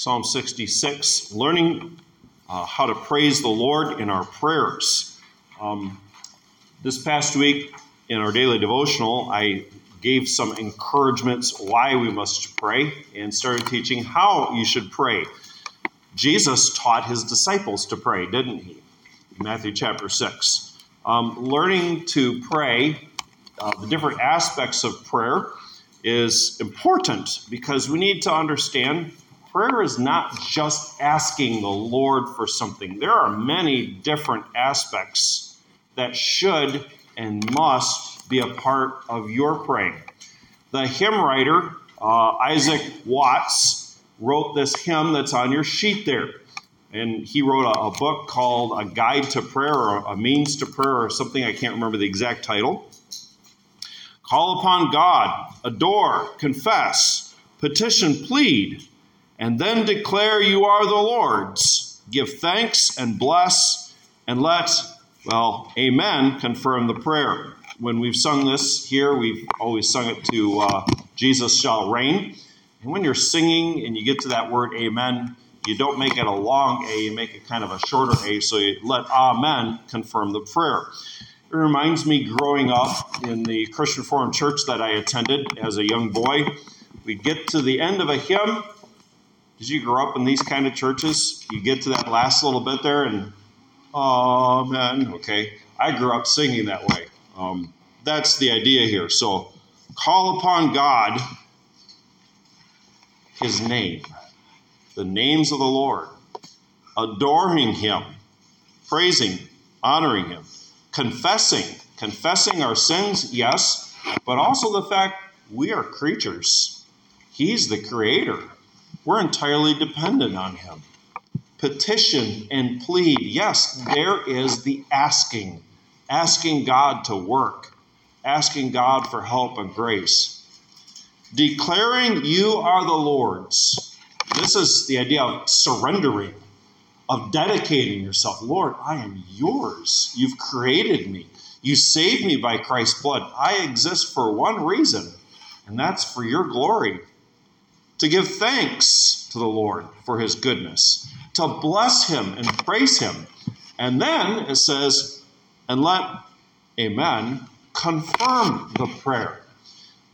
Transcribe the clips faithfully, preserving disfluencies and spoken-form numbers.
Psalm sixty-six, learning uh, how to praise the Lord in our prayers. Um, this past week in our daily devotional, I gave some encouragements why we must pray and started teaching how you should pray. Jesus taught his disciples to pray, didn't he? Matthew chapter six. Um, learning to pray, uh, the different aspects of prayer is important because we need to understand prayer is not just asking the Lord for something. There are many different aspects that should and must be a part of your praying. The hymn writer, uh, Isaac Watts, wrote this hymn that's on your sheet there. And he wrote a, a book called A Guide to Prayer or A Means to Prayer or something. I can't remember the exact title. Call upon God, adore, confess, petition, plead, and then declare you are the Lord's. Give thanks and bless and let, well, amen, confirm the prayer. When we've sung this here, we've always sung it to uh, Jesus Shall Reign. And when you're singing and you get to that word amen, you don't make it a long A, you make it kind of a shorter A, so you let amen confirm the prayer. It reminds me growing up in the Christian Forum church that I attended as a young boy. We'd get to the end of a hymn. As you grow up in these kind of churches, you get to that last little bit there and amen, okay. I grew up singing that way. Um, that's the idea here. So call upon God, his name, the names of the Lord, adoring him, praising, honoring him, confessing, confessing our sins, yes, but also the fact we are creatures. He's the creator. We're entirely dependent on him. Petition and plead. Yes, there is the asking, asking God to work, asking God for help and grace. Declaring you are the Lord's. This is the idea of surrendering, of dedicating yourself. Lord, I am yours. You've created me. You saved me by Christ's blood. I exist for one reason, and that's for your glory. To give thanks to the Lord for his goodness, to bless him and praise him. And then it says, and let, amen, confirm the prayer.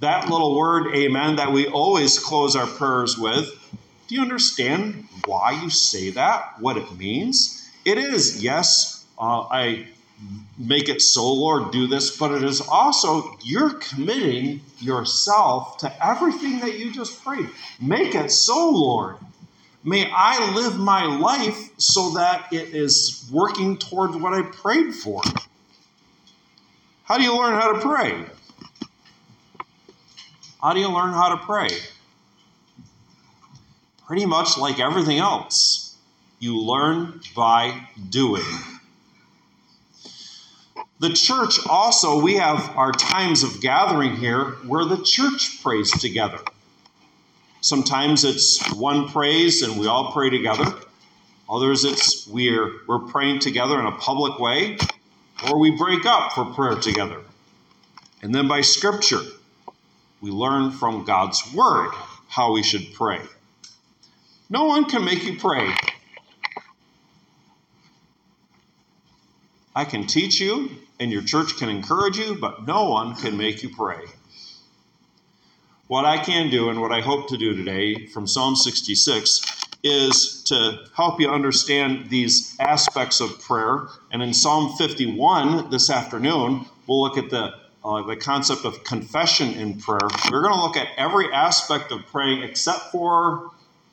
That little word, amen, that we always close our prayers with, do you understand why you say that, what it means? It is, yes, uh, I make it so, Lord, do this, but it is also you're committing yourself to everything that you just prayed. Make it so, Lord. May I live my life so that it is working towards what I prayed for. How do you learn how to pray? How do you learn how to pray? Pretty much like everything else, you learn by doing. The church also, we have our times of gathering here where the church prays together. Sometimes it's one prays and we all pray together. Others it's we're we're praying together in a public way, or we break up for prayer together. And then by scripture, we learn from God's word how we should pray. No one can make you pray. I can teach you, and your church can encourage you, but no one can make you pray. What I can do and what I hope to do today from Psalm sixty-six is to help you understand these aspects of prayer. And in Psalm fifty-one this afternoon, we'll look at the, uh, the concept of confession in prayer. We're going to look at every aspect of praying except for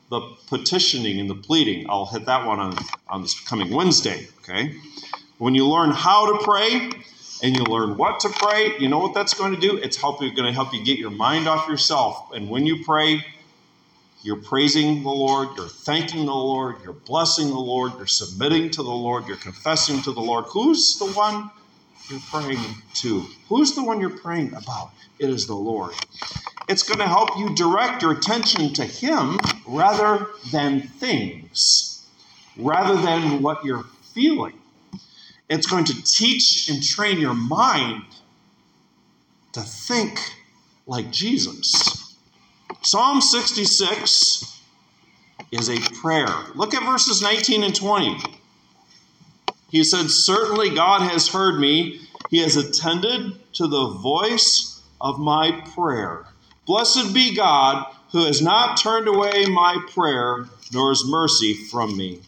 the petitioning and the pleading. I'll hit that one on, on this coming Wednesday, okay? When you learn how to pray and you learn what to pray, you know what that's going to do? It's help, going to help you get your mind off yourself. And when you pray, you're praising the Lord, you're thanking the Lord, you're blessing the Lord, you're submitting to the Lord, you're confessing to the Lord. Who's the one you're praying to? Who's the one you're praying about? It is the Lord. It's going to help you direct your attention to him rather than things, rather than what you're feeling. It's going to teach and train your mind to think like Jesus. Psalm sixty-six is a prayer. Look at verses nineteen and twenty. He said, "Certainly God has heard me. He has attended to the voice of my prayer. Blessed be God, who has not turned away my prayer, nor his mercy from me."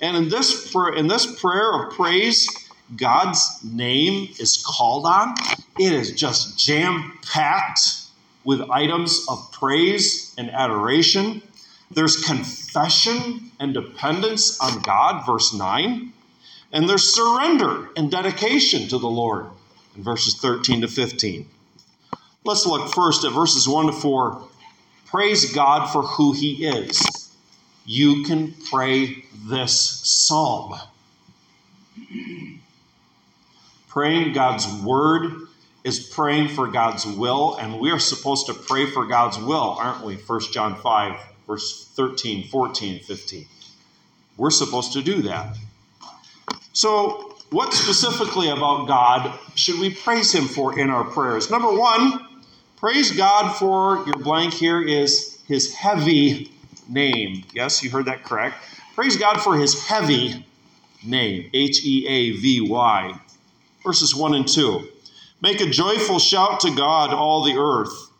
And in this prayer, in this prayer of praise, God's name is called on. It is just jam-packed with items of praise and adoration. There's confession and dependence on God, verse nine. And there's surrender and dedication to the Lord, in verses thirteen to fifteen. Let's look first at verses one to four. Praise God for who he is. You can pray this psalm. Praying God's word is praying for God's will, and we are supposed to pray for God's will, aren't we? First John five, verse thirteen, fourteen, fifteen. We're supposed to do that. So what specifically about God should we praise him for in our prayers? Number one, praise God for, your blank here is his heavy name. Yes, you heard that correct. Praise God for his heavy name, H E A V Y, verses one and two. Make a joyful shout to God, all the earth.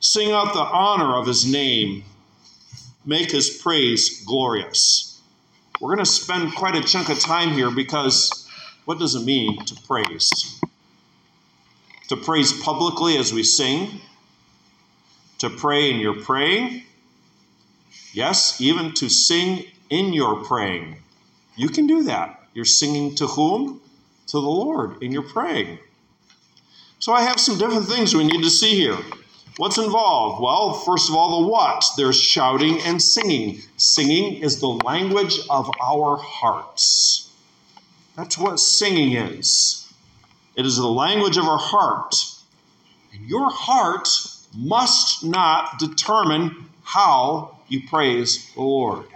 Sing out the honor of his name. Make his praise glorious. We're going to spend quite a chunk of time here because what does it mean to praise? To praise publicly as we sing. To pray in your praying. Yes, even to sing in your praying. You can do that. You're singing to whom? To the Lord in your praying. So I have some different things we need to see here. What's involved? Well, first of all, the what? There's shouting and singing. Singing is the language of our hearts. That's what singing is. It is the language of our heart. And your heart must not determine how you praise the Lord.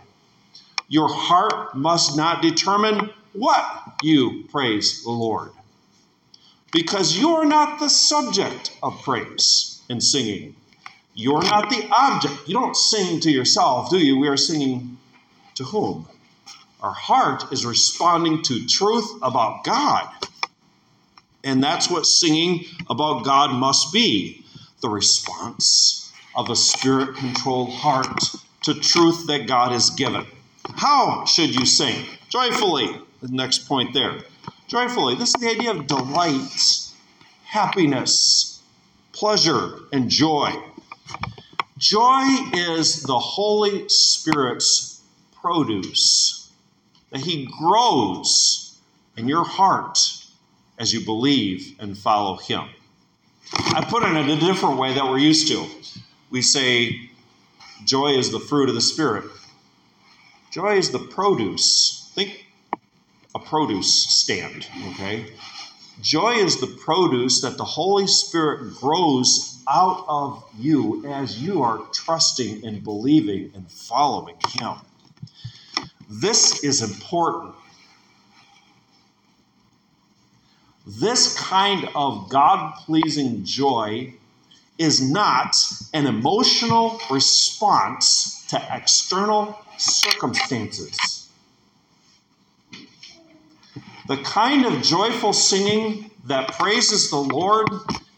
Your heart must not determine what you praise the Lord. Because you're not the subject of praise in singing. You're not the object. You don't sing to yourself, do you? We are singing to whom? Our heart is responding to truth about God. And that's what singing about God must be. The response of a spirit-controlled heart to truth that God has given. How should you sing? Joyfully. The next point there. Joyfully. This is the idea of delight, happiness, pleasure, and joy. Joy is the Holy Spirit's produce that he grows in your heart as you believe and follow him. I put it in a different way that we're used to. We say joy is the fruit of the Spirit. Joy is the produce. Think a produce stand, okay? Joy is the produce that the Holy Spirit grows out of you as you are trusting and believing and following him. This is important. This kind of God-pleasing joy is not an emotional response to external circumstances. The kind of joyful singing that praises the Lord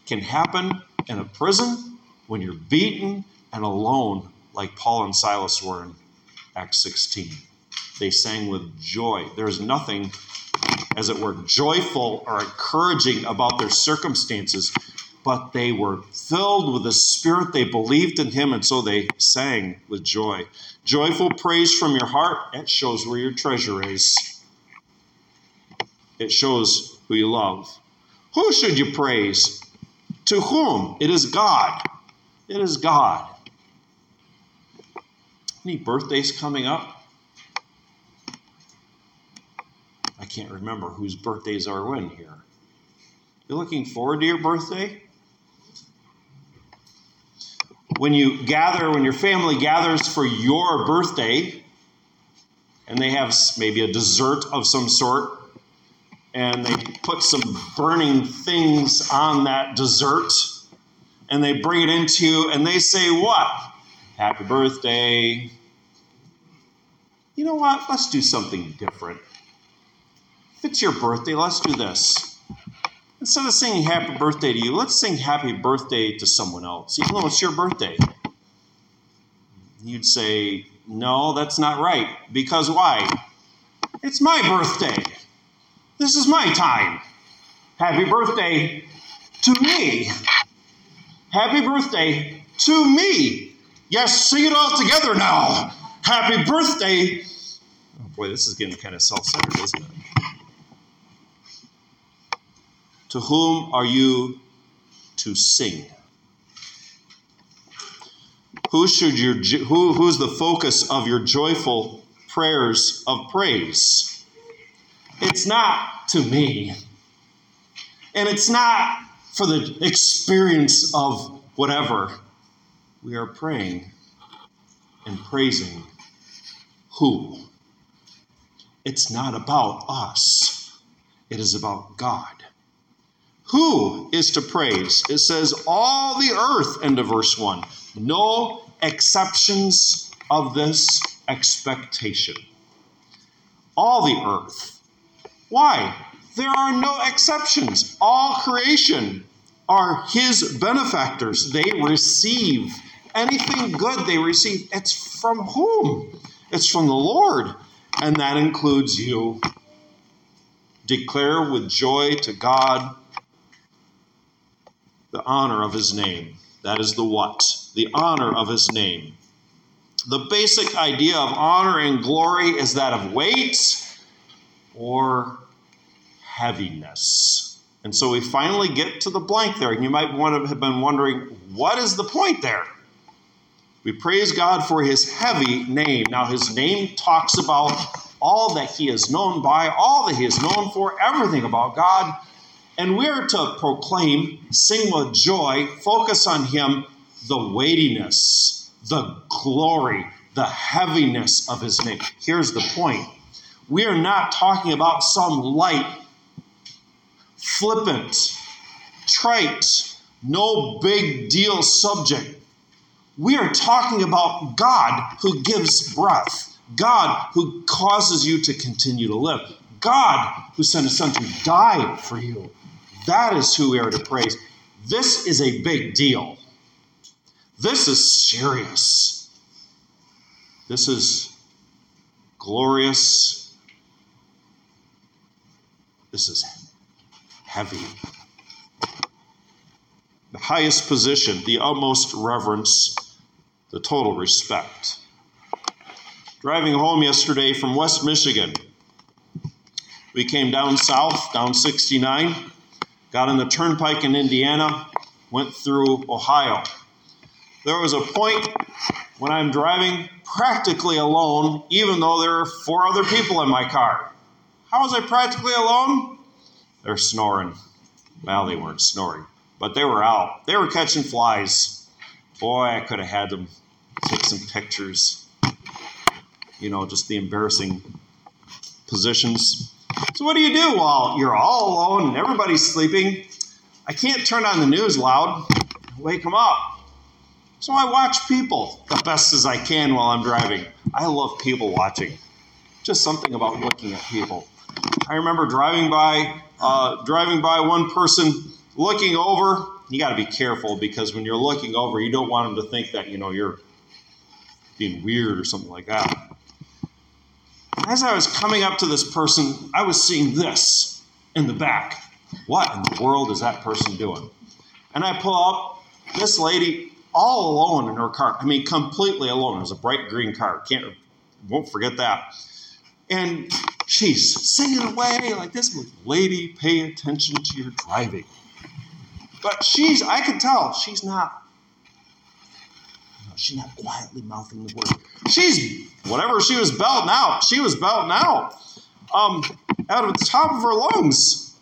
can happen in a prison when you're beaten and alone, like Paul and Silas were in Acts sixteen. They sang with joy. There's nothing, as it were, joyful or encouraging about their circumstances, but they were filled with the Spirit. They believed in him, and so they sang with joy. Joyful praise from your heart, it shows where your treasure is. It shows who you love. Who should you praise? To whom? It is God. It is God. Any birthdays coming up? I can't remember whose birthdays are when here. You're looking forward to your birthday? When you gather, when your family gathers for your birthday, and they have maybe a dessert of some sort, and they put some burning things on that dessert, and they bring it into you, and they say what? Happy birthday. you know what, let's do something different. If it's your birthday, let's do this. Instead of singing happy birthday to you, let's sing happy birthday to someone else, even though it's your birthday. You'd say, no, that's not right. Because why? It's my birthday. This is my time. Happy birthday to me. Happy birthday to me. Yes, sing it all together now. Happy birthday. Oh boy, this is getting kind of self-centered, isn't it? To whom are you to sing? Who should your who who's the focus of your joyful prayers of praise? It's not to me. And it's not for the experience of whatever. We are praying and praising who? It's not about us. It is about God. Who is to praise? It says all the earth, end of verse one. No exceptions of this expectation. All the earth. Why? There are no exceptions. All creation are his benefactors. They receive anything good they receive. It's from whom? It's from the Lord. And that includes you. Declare with joy to God the honor of his name. That is the what? The honor of his name. The basic idea of honor and glory is that of weight or heaviness. And so we finally get to the blank there. And you might want to have been wondering, what is the point there? We praise God for his heavy name. Now his name talks about all that he is known by, all that he is known for, everything about God. And we are to proclaim, sing with joy, focus on him, the weightiness, the glory, the heaviness of his name. Here's the point. We are not talking about some light, flippant, trite, no big deal subject. We are talking about God who gives breath, God who causes you to continue to live, God who sent his son to die for you. That is who we are to praise. This is a big deal. This is serious. This is glorious. This is heavy. The highest position, the utmost reverence, the total respect. Driving home yesterday from West Michigan, we came down south, down sixty-nine, got on the turnpike in Indiana, went through Ohio. There was a point when I'm driving practically alone, even though there are four other people in my car. How was I practically alone? They're snoring. Well, they weren't snoring, but they were out. They were catching flies. Boy, I could have had them take some pictures. You know, just the embarrassing positions. So what do you do? Well, you're all alone and everybody's sleeping. I can't turn on the news loud. Wake them up. So I watch people the best as I can while I'm driving. I love people watching. Just something about looking at people. I remember driving by, uh, driving by one person, looking over. You got to be careful because when you're looking over, you don't want them to think that, you know, you're being weird or something like that. As I was coming up to this person, I was seeing this in the back. What in the world is that person doing? And I pull up, this lady, all alone in her car. I mean, completely alone. It was a bright green car. Can't, won't forget that. And she's singing away like this. Lady, pay attention to your driving. But she's, I can tell, she's not, you know, she's not quietly mouthing the word. She's, whatever she was belting out, she was belting out. Um, out of the top of her lungs.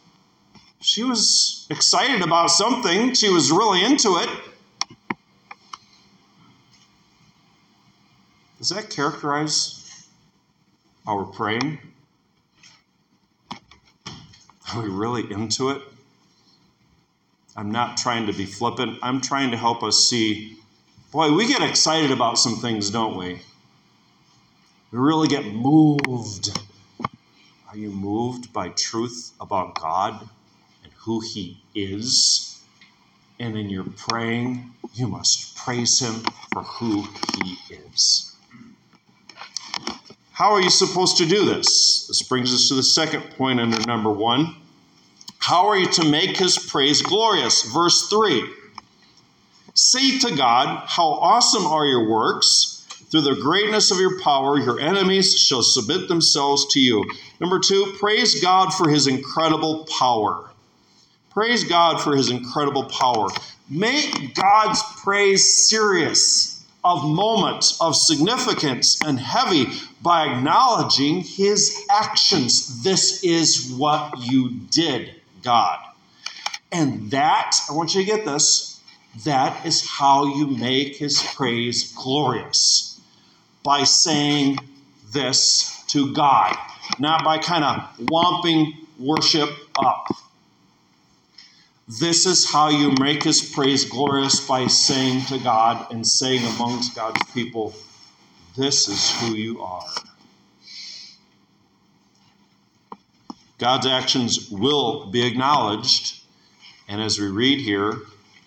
She was excited about something. She was really into it. Does that characterize our praying? Are we really into it? I'm not trying to be flippant. I'm trying to help us see. Boy, we get excited about some things, don't we? We really get moved. Are you moved by truth about God and who He is? And in your praying, you must praise Him for who He is. How are you supposed to do this? This brings us to the second point under number one. How are you to make His praise glorious? Verse three. Say to God, how awesome are your works. Through the greatness of your power, your enemies shall submit themselves to you. Number two, praise God for His incredible power. Praise God for His incredible power. Make God's praise serious, of moment, of significance, and heavy by acknowledging His actions. This is what you did, God. And that, I want you to get this, that is how you make His praise glorious. By saying this to God, not by kind of womping worship up. This is how you make His praise glorious, by saying to God and saying amongst God's people, this is who you are. God's actions will be acknowledged, and as we read here,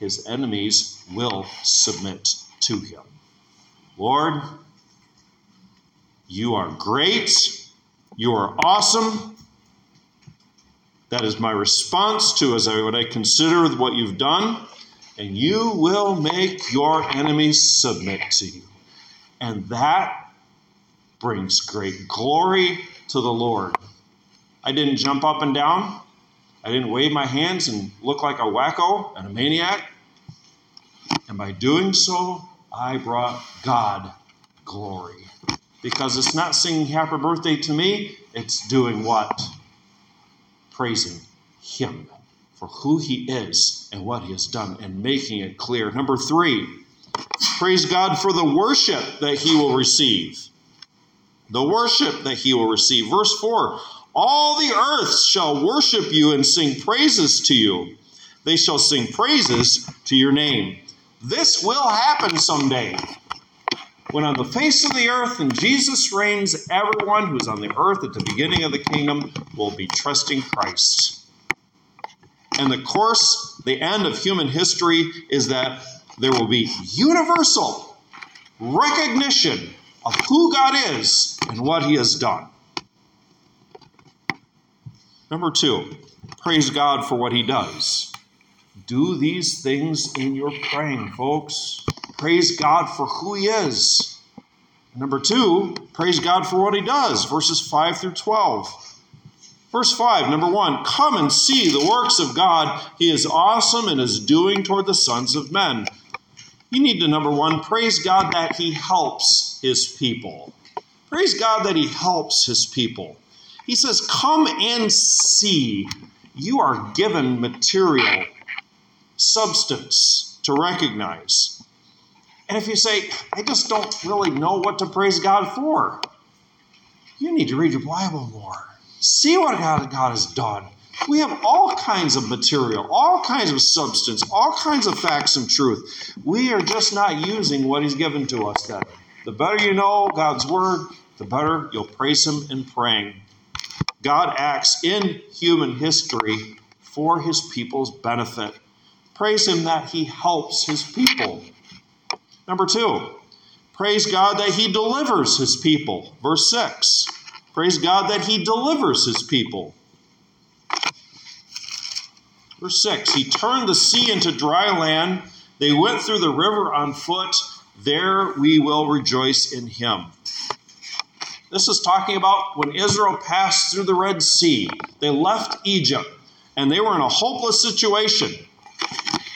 His enemies will submit to Him. Lord, you are great, you are awesome. That is my response to as I, what I consider what you've done. And you will make your enemies submit to you. And that brings great glory to the Lord. I didn't jump up and down. I didn't wave my hands and look like a wacko and a maniac. And by doing so, I brought God glory. Because it's not singing happy birthday to me. It's doing what? Praising Him for who He is and what He has done and making it clear. Number three, praise God for the worship that He will receive. The worship that He will receive. Verse four, all the earth shall worship you and sing praises to you. They shall sing praises to your name. This will happen someday. When on the face of the earth and Jesus reigns, everyone who's on the earth at the beginning of the kingdom will be trusting Christ. And the course, the end of human history is that there will be universal recognition of who God is and what He has done. Number two, praise God for what He does. Do these things in your praying, folks. Praise God for who He is. Number two, praise God for what He does. Verses five through twelve. Verse five, number one, come and see the works of God. He is awesome in His doing toward the sons of men. You need to, number one, praise God that He helps His people. Praise God that He helps His people. He says, come and see. You are given material, substance to recognize. And if you say, I just don't really know what to praise God for, you need to read your Bible more. See what God, God has done. We have all kinds of material, all kinds of substance, all kinds of facts and truth. We are just not using what He's given to us then. The better you know God's Word, the better you'll praise Him in praying. God acts in human history for His people's benefit. Praise Him that He helps His people. Number two, praise God that He delivers His people. Verse six, praise God that He delivers His people. Verse six, He turned the sea into dry land. They went through the river on foot. There we will rejoice in Him. This is talking about when Israel passed through the Red Sea. They left Egypt, and they were in a hopeless situation.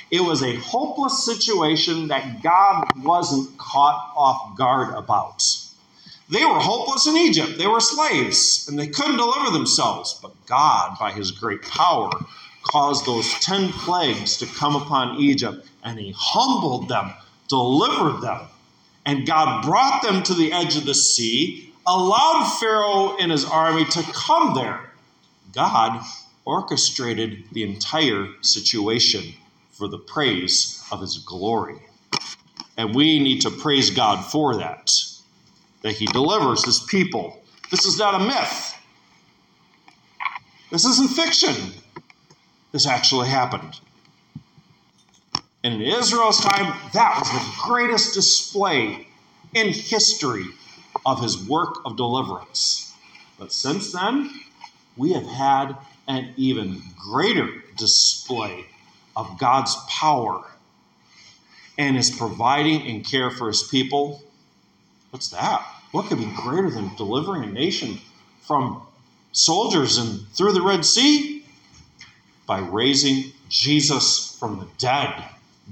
It was a hopeless situation that God wasn't caught off guard about. They were hopeless in Egypt. They were slaves, and they couldn't deliver themselves. But God, by His great power, caused those ten plagues to come upon Egypt, and He humbled them, delivered them. And God brought them to the edge of the sea, allowed Pharaoh and his army to come there. God orchestrated the entire situation for the praise of His glory. And we need to praise God for that. that he delivers his people. This is not a myth. This isn't fiction. This actually happened. And in Israel's time, that was the greatest display in history of his work of deliverance. But since then, we have had an even greater display of God's power and his providing and care for his people. What's that? What could be greater than delivering a nation from soldiers and through the Red Sea? By raising Jesus from the dead.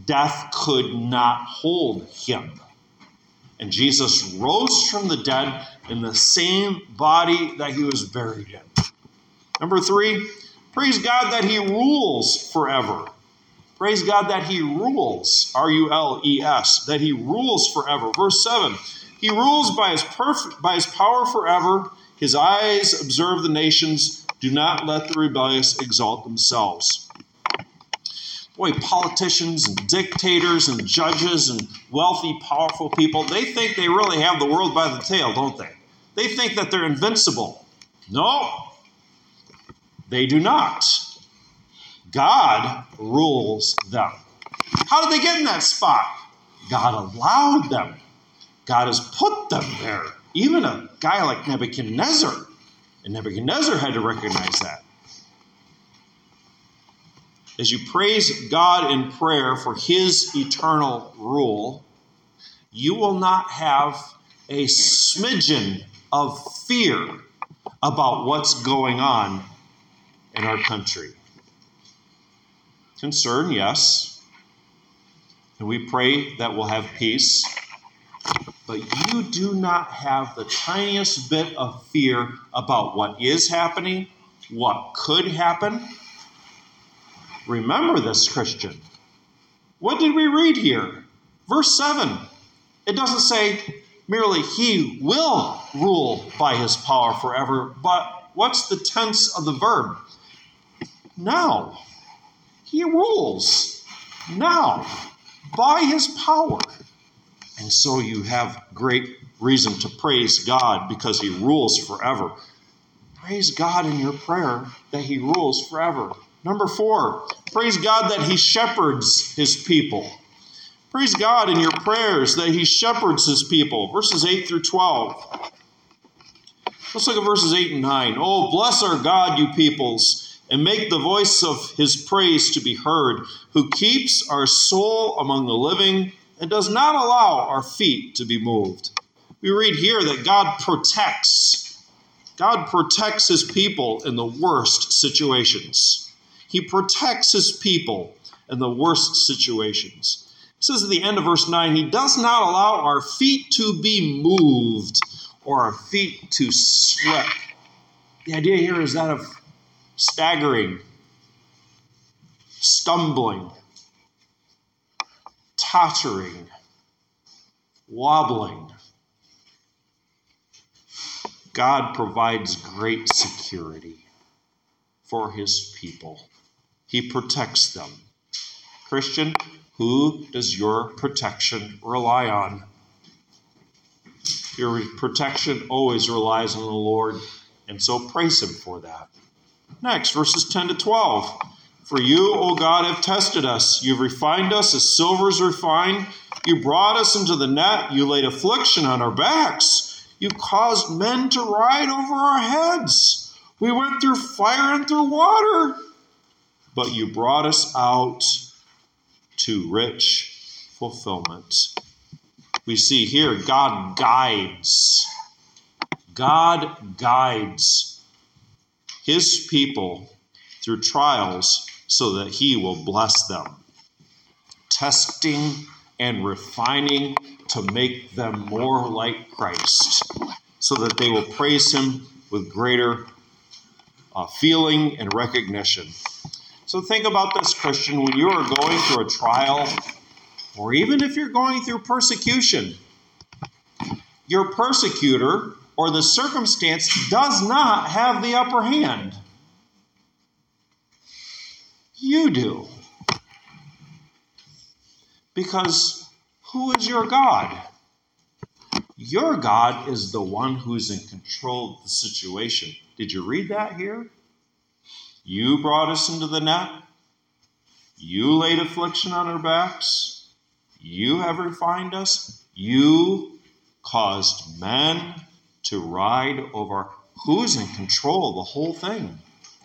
Death could not hold him. And Jesus rose from the dead in the same body that he was buried in. Number three, praise God that he rules forever. Praise God that he rules, R U L E S, that he rules forever. Verse seven, he rules by his perfect, by his power forever. His eyes observe the nations. Do not let the rebellious exalt themselves. Boy, politicians and dictators and judges and wealthy, powerful people, they think they really have the world by the tail, don't they? They think that they're invincible. No, they do not. God rules them. How did they get in that spot? God allowed them. God has put them there. Even a guy like Nebuchadnezzar. And Nebuchadnezzar had to recognize that. As you praise God in prayer for his eternal rule, you will not have a smidgen of fear about what's going on in our country. Concern, yes. And we pray that we'll have peace. But you do not have the tiniest bit of fear about what is happening, what could happen. Remember this, Christian. What did we read here? Verse seven. It doesn't say merely he will rule by his power forever, but what's the tense of the verb? Now. He rules now by his power. And so you have great reason to praise God because he rules forever. Praise God in your prayer that he rules forever. Number four, praise God that he shepherds his people. Praise God in your prayers that he shepherds his people. Verses eight through twelve. Let's look at verses eight and nine. Oh, bless our God, you peoples, and make the voice of his praise to be heard, who keeps our soul among the living and does not allow our feet to be moved. We read here that God protects. God protects his people in the worst situations. He protects his people in the worst situations. It says at the end of verse nine, he does not allow our feet to be moved or our feet to slip. The idea here is that of staggering, stumbling, tottering, wobbling. God provides great security for his people. He protects them. Christian, who does your protection rely on? Your protection always relies on the Lord, and so praise him for that. Next, verses ten to twelve. For you, O God, have tested us. You've refined us as silver is refined. You brought us into the net. You laid affliction on our backs. You caused men to ride over our heads. We went through fire and through water. But you brought us out to rich fulfillment. We see here God guides. God guides his people through trials so that he will bless them. Testing and refining to make them more like Christ so that they will praise him with greater uh, feeling and recognition. So think about this, Christian, when you are going through a trial or even if you're going through persecution, your persecutor or the circumstance does not have the upper hand. You do. Because who is your God? Your God is the one who's in control of the situation. Did you read that here? You brought us into the net. You laid affliction on our backs. You have refined us. You caused men to ride over. Who's in control of the whole thing?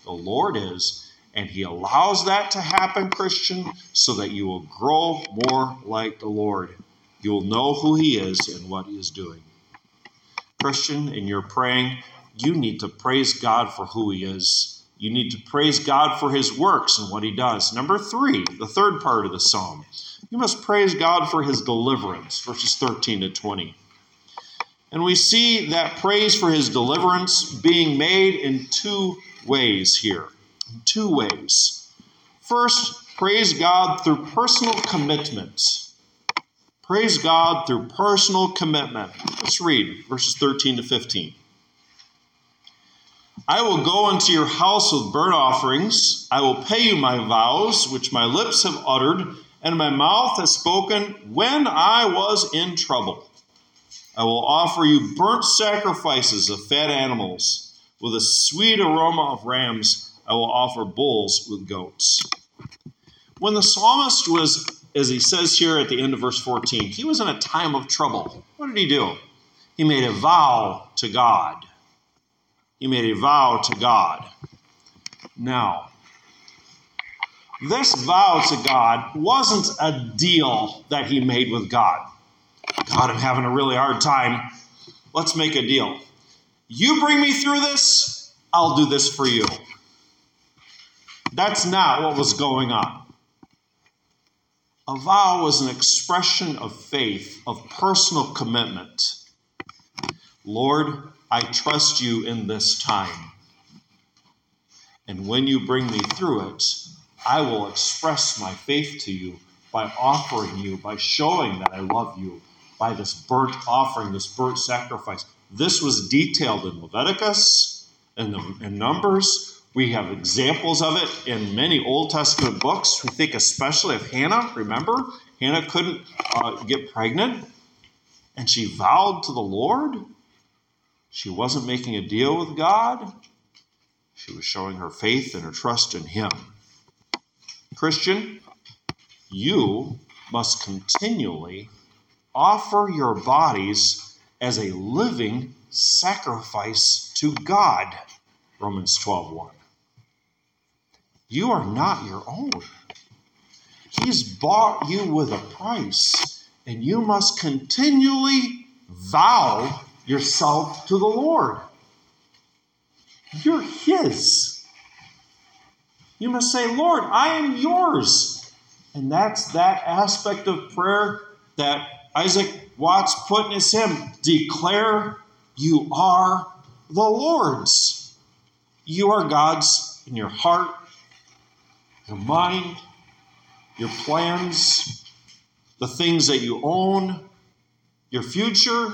The Lord is. And he allows that to happen, Christian, so that you will grow more like the Lord. You'll know who he is and what he is doing. Christian, in your praying, you need to praise God for who he is. You need to praise God for his works and what he does. Number three, the third part of the psalm. You must praise God for his deliverance, verses thirteen to twenty. And we see that praise for his deliverance being made in two ways here. In two ways. First, praise God through personal commitment. Praise God through personal commitment. Let's read verses thirteen to fifteen. I will go into your house with burnt offerings. I will pay you my vows, which my lips have uttered, and my mouth has spoken when I was in trouble. I will offer you burnt sacrifices of fat animals. With a sweet aroma of rams, I will offer bulls with goats. When the psalmist was, as he says here at the end of verse fourteen, he was in a time of trouble. What did he do? He made a vow to God. He made a vow to God. Now, this vow to God wasn't a deal that he made with God. God, I'm having a really hard time. Let's make a deal. You bring me through this, I'll do this for you. That's not what was going on. A vow was an expression of faith, of personal commitment. Lord, I trust you in this time. And when you bring me through it, I will express my faith to you by offering you, by showing that I love you, by this burnt offering, this burnt sacrifice. This was detailed in Leviticus and in Numbers. We have examples of it in many Old Testament books. We think especially of Hannah. Remember, Hannah couldn't uh, get pregnant, and she vowed to the Lord. She wasn't making a deal with God. She was showing her faith and her trust in him. Christian, you must continually offer your bodies as a living sacrifice to God. Romans twelve one. You are not your own. He's bought you with a price, and you must continually vow yourself to the Lord. You're his. You must say, Lord, I am yours. And that's that aspect of prayer that Isaac Watts put in his hymn, declare you are the Lord's. You are God's in your heart, your mind, your plans, the things that you own, your future.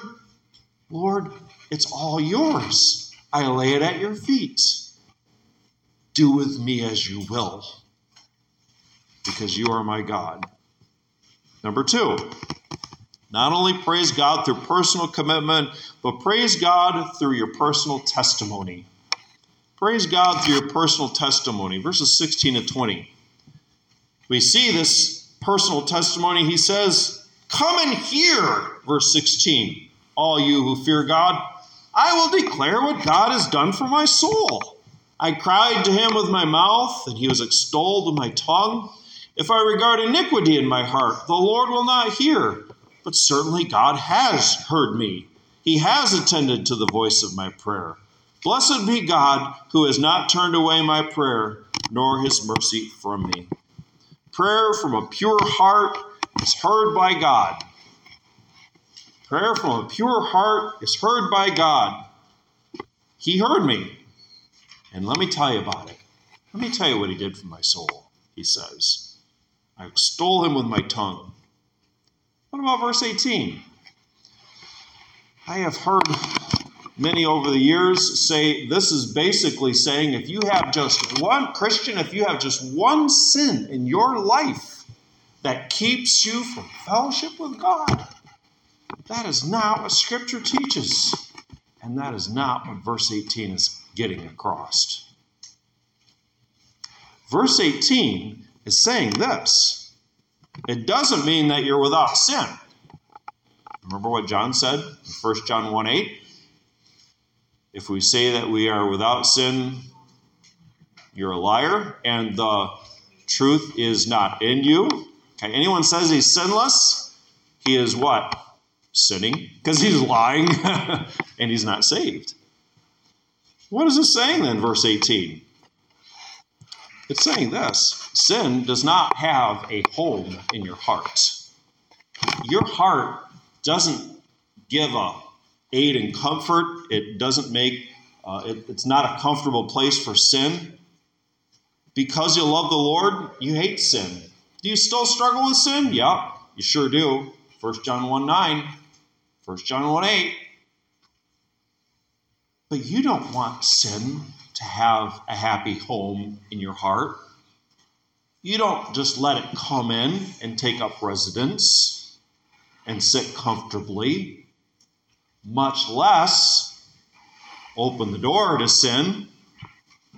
Lord, it's all yours. I lay it at your feet. Do with me as you will, because you are my God. Number two, not only praise God through personal commitment, but praise God through your personal testimony. Praise God through your personal testimony. Verses sixteen to twenty. We see this personal testimony. He says, come and hear, verse sixteen, all you who fear God. I will declare what God has done for my soul. I cried to him with my mouth, and he was extolled with my tongue. If I regard iniquity in my heart, the Lord will not hear. But certainly God has heard me. He has attended to the voice of my prayer. Blessed be God, who has not turned away my prayer, nor his mercy from me. Prayer from a pure heart is heard by God. Prayer from a pure heart is heard by God. He heard me. And let me tell you about it. Let me tell you what he did for my soul, he says. I extol him with my tongue. What about verse eighteen? I have heard many over the years say this is basically saying if you have just one, Christian, if you have just one sin in your life that keeps you from fellowship with God, That is not what Scripture teaches. And that is not what verse eighteen is getting across. Verse eighteen is saying this. It doesn't mean that you're without sin. Remember what John said in First John one eight? If we say that we are without sin, you're a liar, and the truth is not in you. Okay, anyone says he's sinless, he is what? Sinning, because he's lying, and he's not saved. What is it saying then, verse eighteen? It's saying this. Sin does not have a hold in your heart. Your heart doesn't give a aid and comfort. It doesn't make, uh, it, it's not a comfortable place for sin. Because you love the Lord, you hate sin. Do you still struggle with sin? Yeah, you sure do. First John one nine, First John one eight. But you don't want sin to have a happy home in your heart. You don't just let it come in and take up residence and sit comfortably, much less open the door to sin,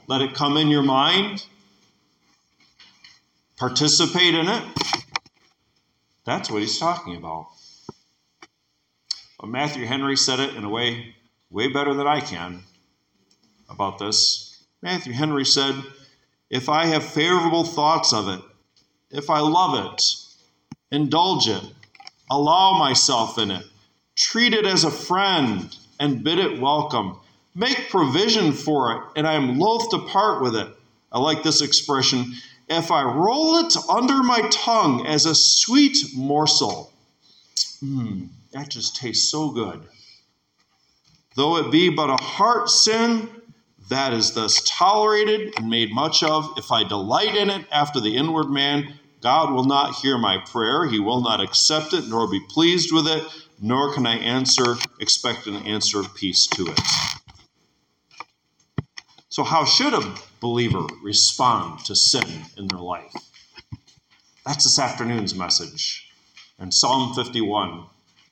let it come in your mind, participate in it. That's what he's talking about. But Matthew Henry said it in a way way better than I can about this. Matthew Henry said, if I have favorable thoughts of it, if I love it, indulge it, allow myself in it, treat it as a friend and bid it welcome, make provision for it, and I am loath to part with it. I like this expression. If I roll it under my tongue as a sweet morsel, mm, that just tastes so good. Though it be but a heart sin, that is thus tolerated and made much of. If I delight in it after the inward man, God will not hear my prayer. He will not accept it, nor be pleased with it, nor can I answer, expect an answer of peace to it. So how should a believer respond to sin in their life? That's this afternoon's message. In Psalm fifty-one,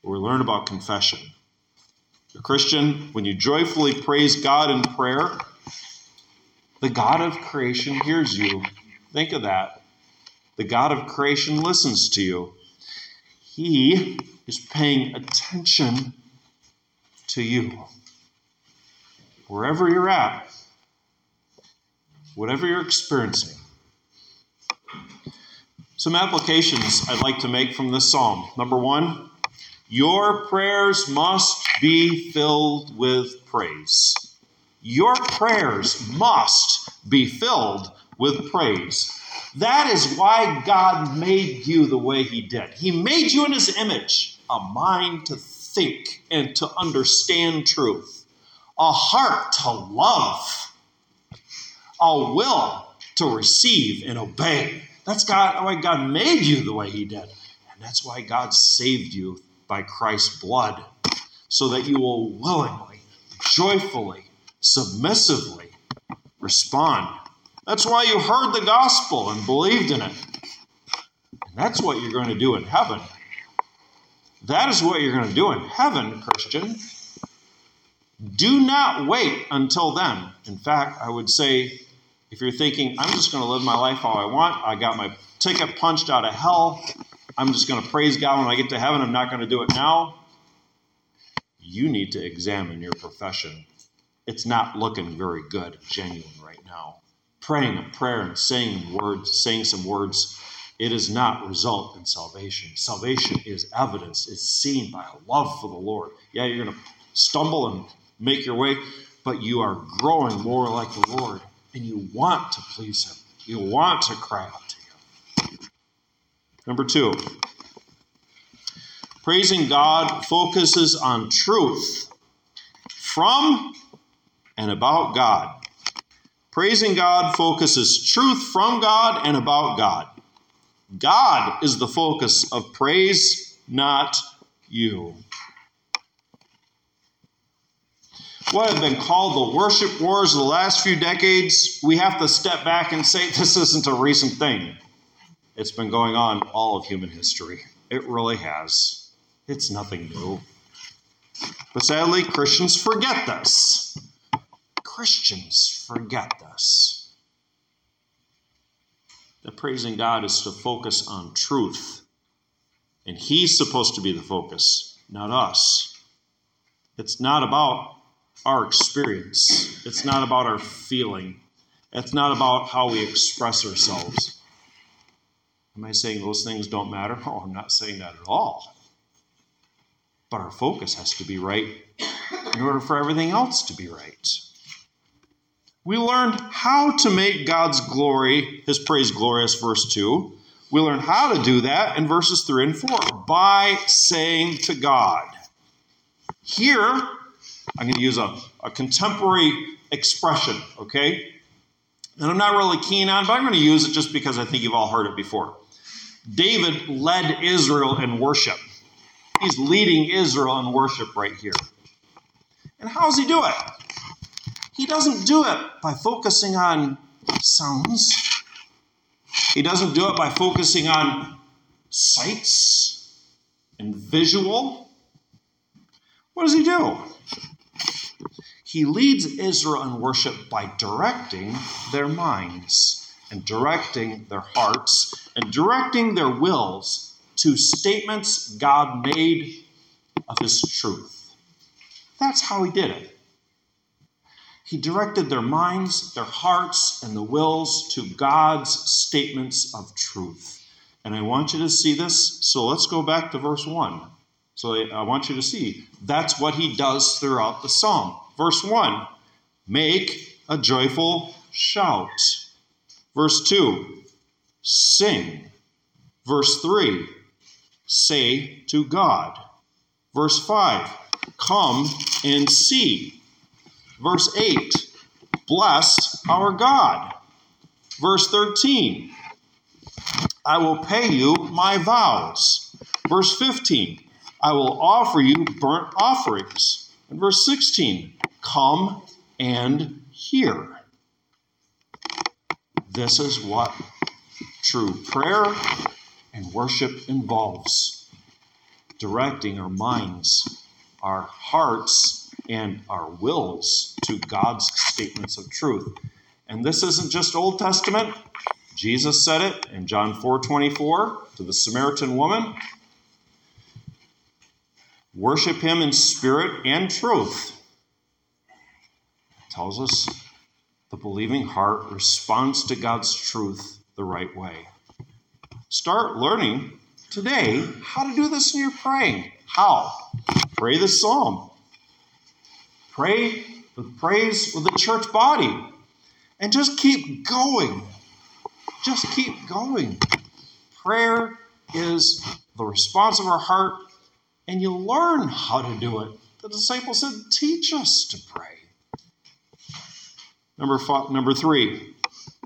we learn about confession. The Christian, when you joyfully praise God in prayer, the God of creation hears you. Think of that. The God of creation listens to you. He is paying attention to you. Wherever you're at, whatever you're experiencing. Some applications I'd like to make from this psalm. Number one, your prayers must be filled with praise. Your prayers must be filled with praise. That is why God made you the way he did. He made you in his image, a mind to think and to understand truth, a heart to love, a will to receive and obey. That's God, why God made you the way he did. And that's why God saved you by Christ's blood, so that you will willingly, joyfully, submissively respond. That's why you heard the gospel and believed in it. And that's what you're going to do in heaven. That is what you're going to do in heaven, Christian. Do not wait until then. In fact, I would say, if you're thinking, I'm just going to live my life how I want, I got my ticket punched out of hell, I'm just going to praise God when I get to heaven, I'm not going to do it now. You need to examine your profession. It's not looking very good, genuine right now. Praying a prayer and saying words, saying some words, it does not result in salvation. Salvation is evidence. It's seen by a love for the Lord. Yeah, you're going to stumble and make your way, but you are growing more like the Lord, and you want to please him. You want to cry out to him. Number two, praising God focuses on truth from and about God. Praising God focuses truth from God and about God. God is the focus of praise, not you. What have been called the worship wars of the last few decades, we have to step back and say this isn't a recent thing. It's been going on all of human history. It really has. It's nothing new. But sadly, Christians forget this. Christians forget this. That praising God is to focus on truth. And He's supposed to be the focus, not us. It's not about our experience. It's not about our feeling. It's not about how we express ourselves. Am I saying those things don't matter? Oh, I'm not saying that at all. But our focus has to be right in order for everything else to be right. We learned how to make God's glory, His praise glorious, verse two. We learned how to do that in verses three and four. By saying to God. Here, I'm going to use a, a contemporary expression, okay? And I'm not really keen on, but I'm going to use it just because I think you've all heard it before. David led Israel in worship. He's leading Israel in worship right here. And how does he do it? He doesn't do it by focusing on sounds. He doesn't do it by focusing on sights and visual. What does he do? He leads Israel in worship by directing their minds and directing their hearts and directing their wills to statements God made of His truth. That's how He did it. He directed their minds, their hearts, and the wills to God's statements of truth. And I want you to see this, so let's go back to verse one. So I want you to see that's what He does throughout the psalm. Verse one, make a joyful shout. Verse two, sing. Verse three, say to God. Verse five, come and see. Verse eight, bless our God. Verse thirteen, I will pay you my vows. Verse fifteen, I will offer you burnt offerings. And verse sixteen, come and hear. This is what true prayer and worship involves. Directing our minds, our hearts, and our wills to God's statements of truth. And this isn't just Old Testament. Jesus said it in John four twenty-four to the Samaritan woman. Worship Him in spirit and truth. It tells us the believing heart responds to God's truth the right way. Start learning today how to do this in your praying. How? Pray the psalm. Pray with praise with the church body. And just keep going. Just keep going. Prayer is the response of our heart. And you learn how to do it. The disciples said, teach us to pray. Number five, number three,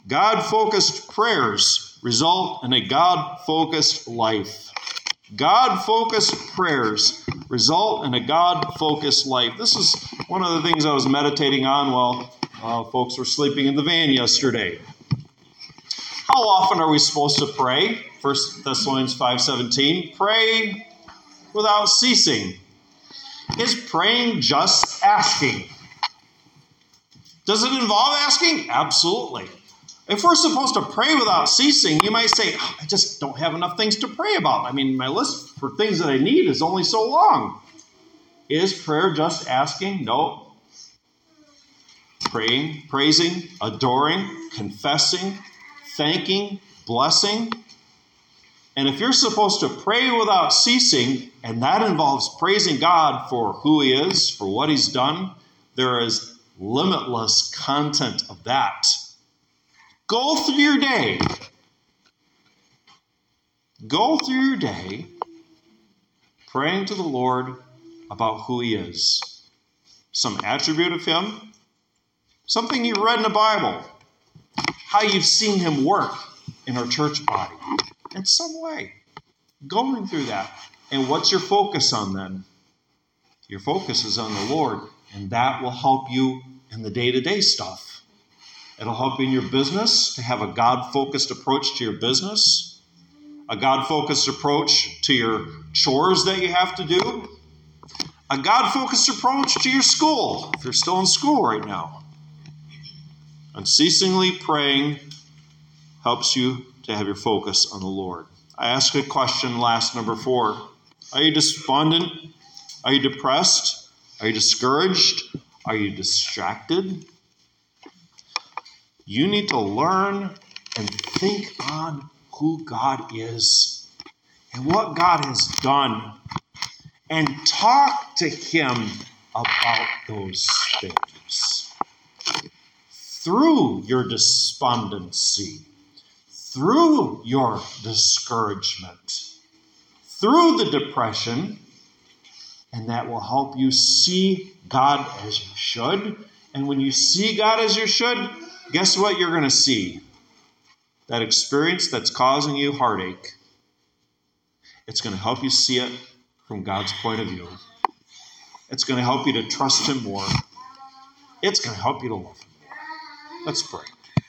God-focused prayers result in a God-focused life. God-focused prayers result in a God-focused life. This is one of the things I was meditating on while uh, folks were sleeping in the van yesterday. How often are we supposed to pray? First Thessalonians five seventeen, pray without ceasing. Is praying just asking? Does it involve asking? Absolutely. If we're supposed to pray without ceasing, you might say, I just don't have enough things to pray about. I mean, my list for things that I need is only so long. Is prayer just asking? No. Praying, praising, adoring, confessing, thanking, blessing. And if you're supposed to pray without ceasing, and that involves praising God for who He is, for what He's done, there is limitless content of that. Go through your day. Go through your day praying to the Lord about who He is. Some attribute of Him, something you read in the Bible, how you've seen Him work in our church body. In some way, going through that. And what's your focus on then? Your focus is on the Lord, and that will help you in the day-to-day stuff. It'll help you in your business to have a God-focused approach to your business, a God-focused approach to your chores that you have to do, a God-focused approach to your school, if you're still in school right now. Unceasingly praying helps you to have your focus on the Lord. I asked a question last, number four. Are you despondent? Are you depressed? Are you discouraged? Are you distracted? You need to learn and think on who God is and what God has done, and talk to Him about those things. Through your despondency, through your discouragement, through the depression, and that will help you see God as you should. And when you see God as you should, guess what you're going to see? That experience that's causing you heartache, it's going to help you see it from God's point of view. It's going to help you to trust Him more. It's going to help you to love Him more. Let's pray.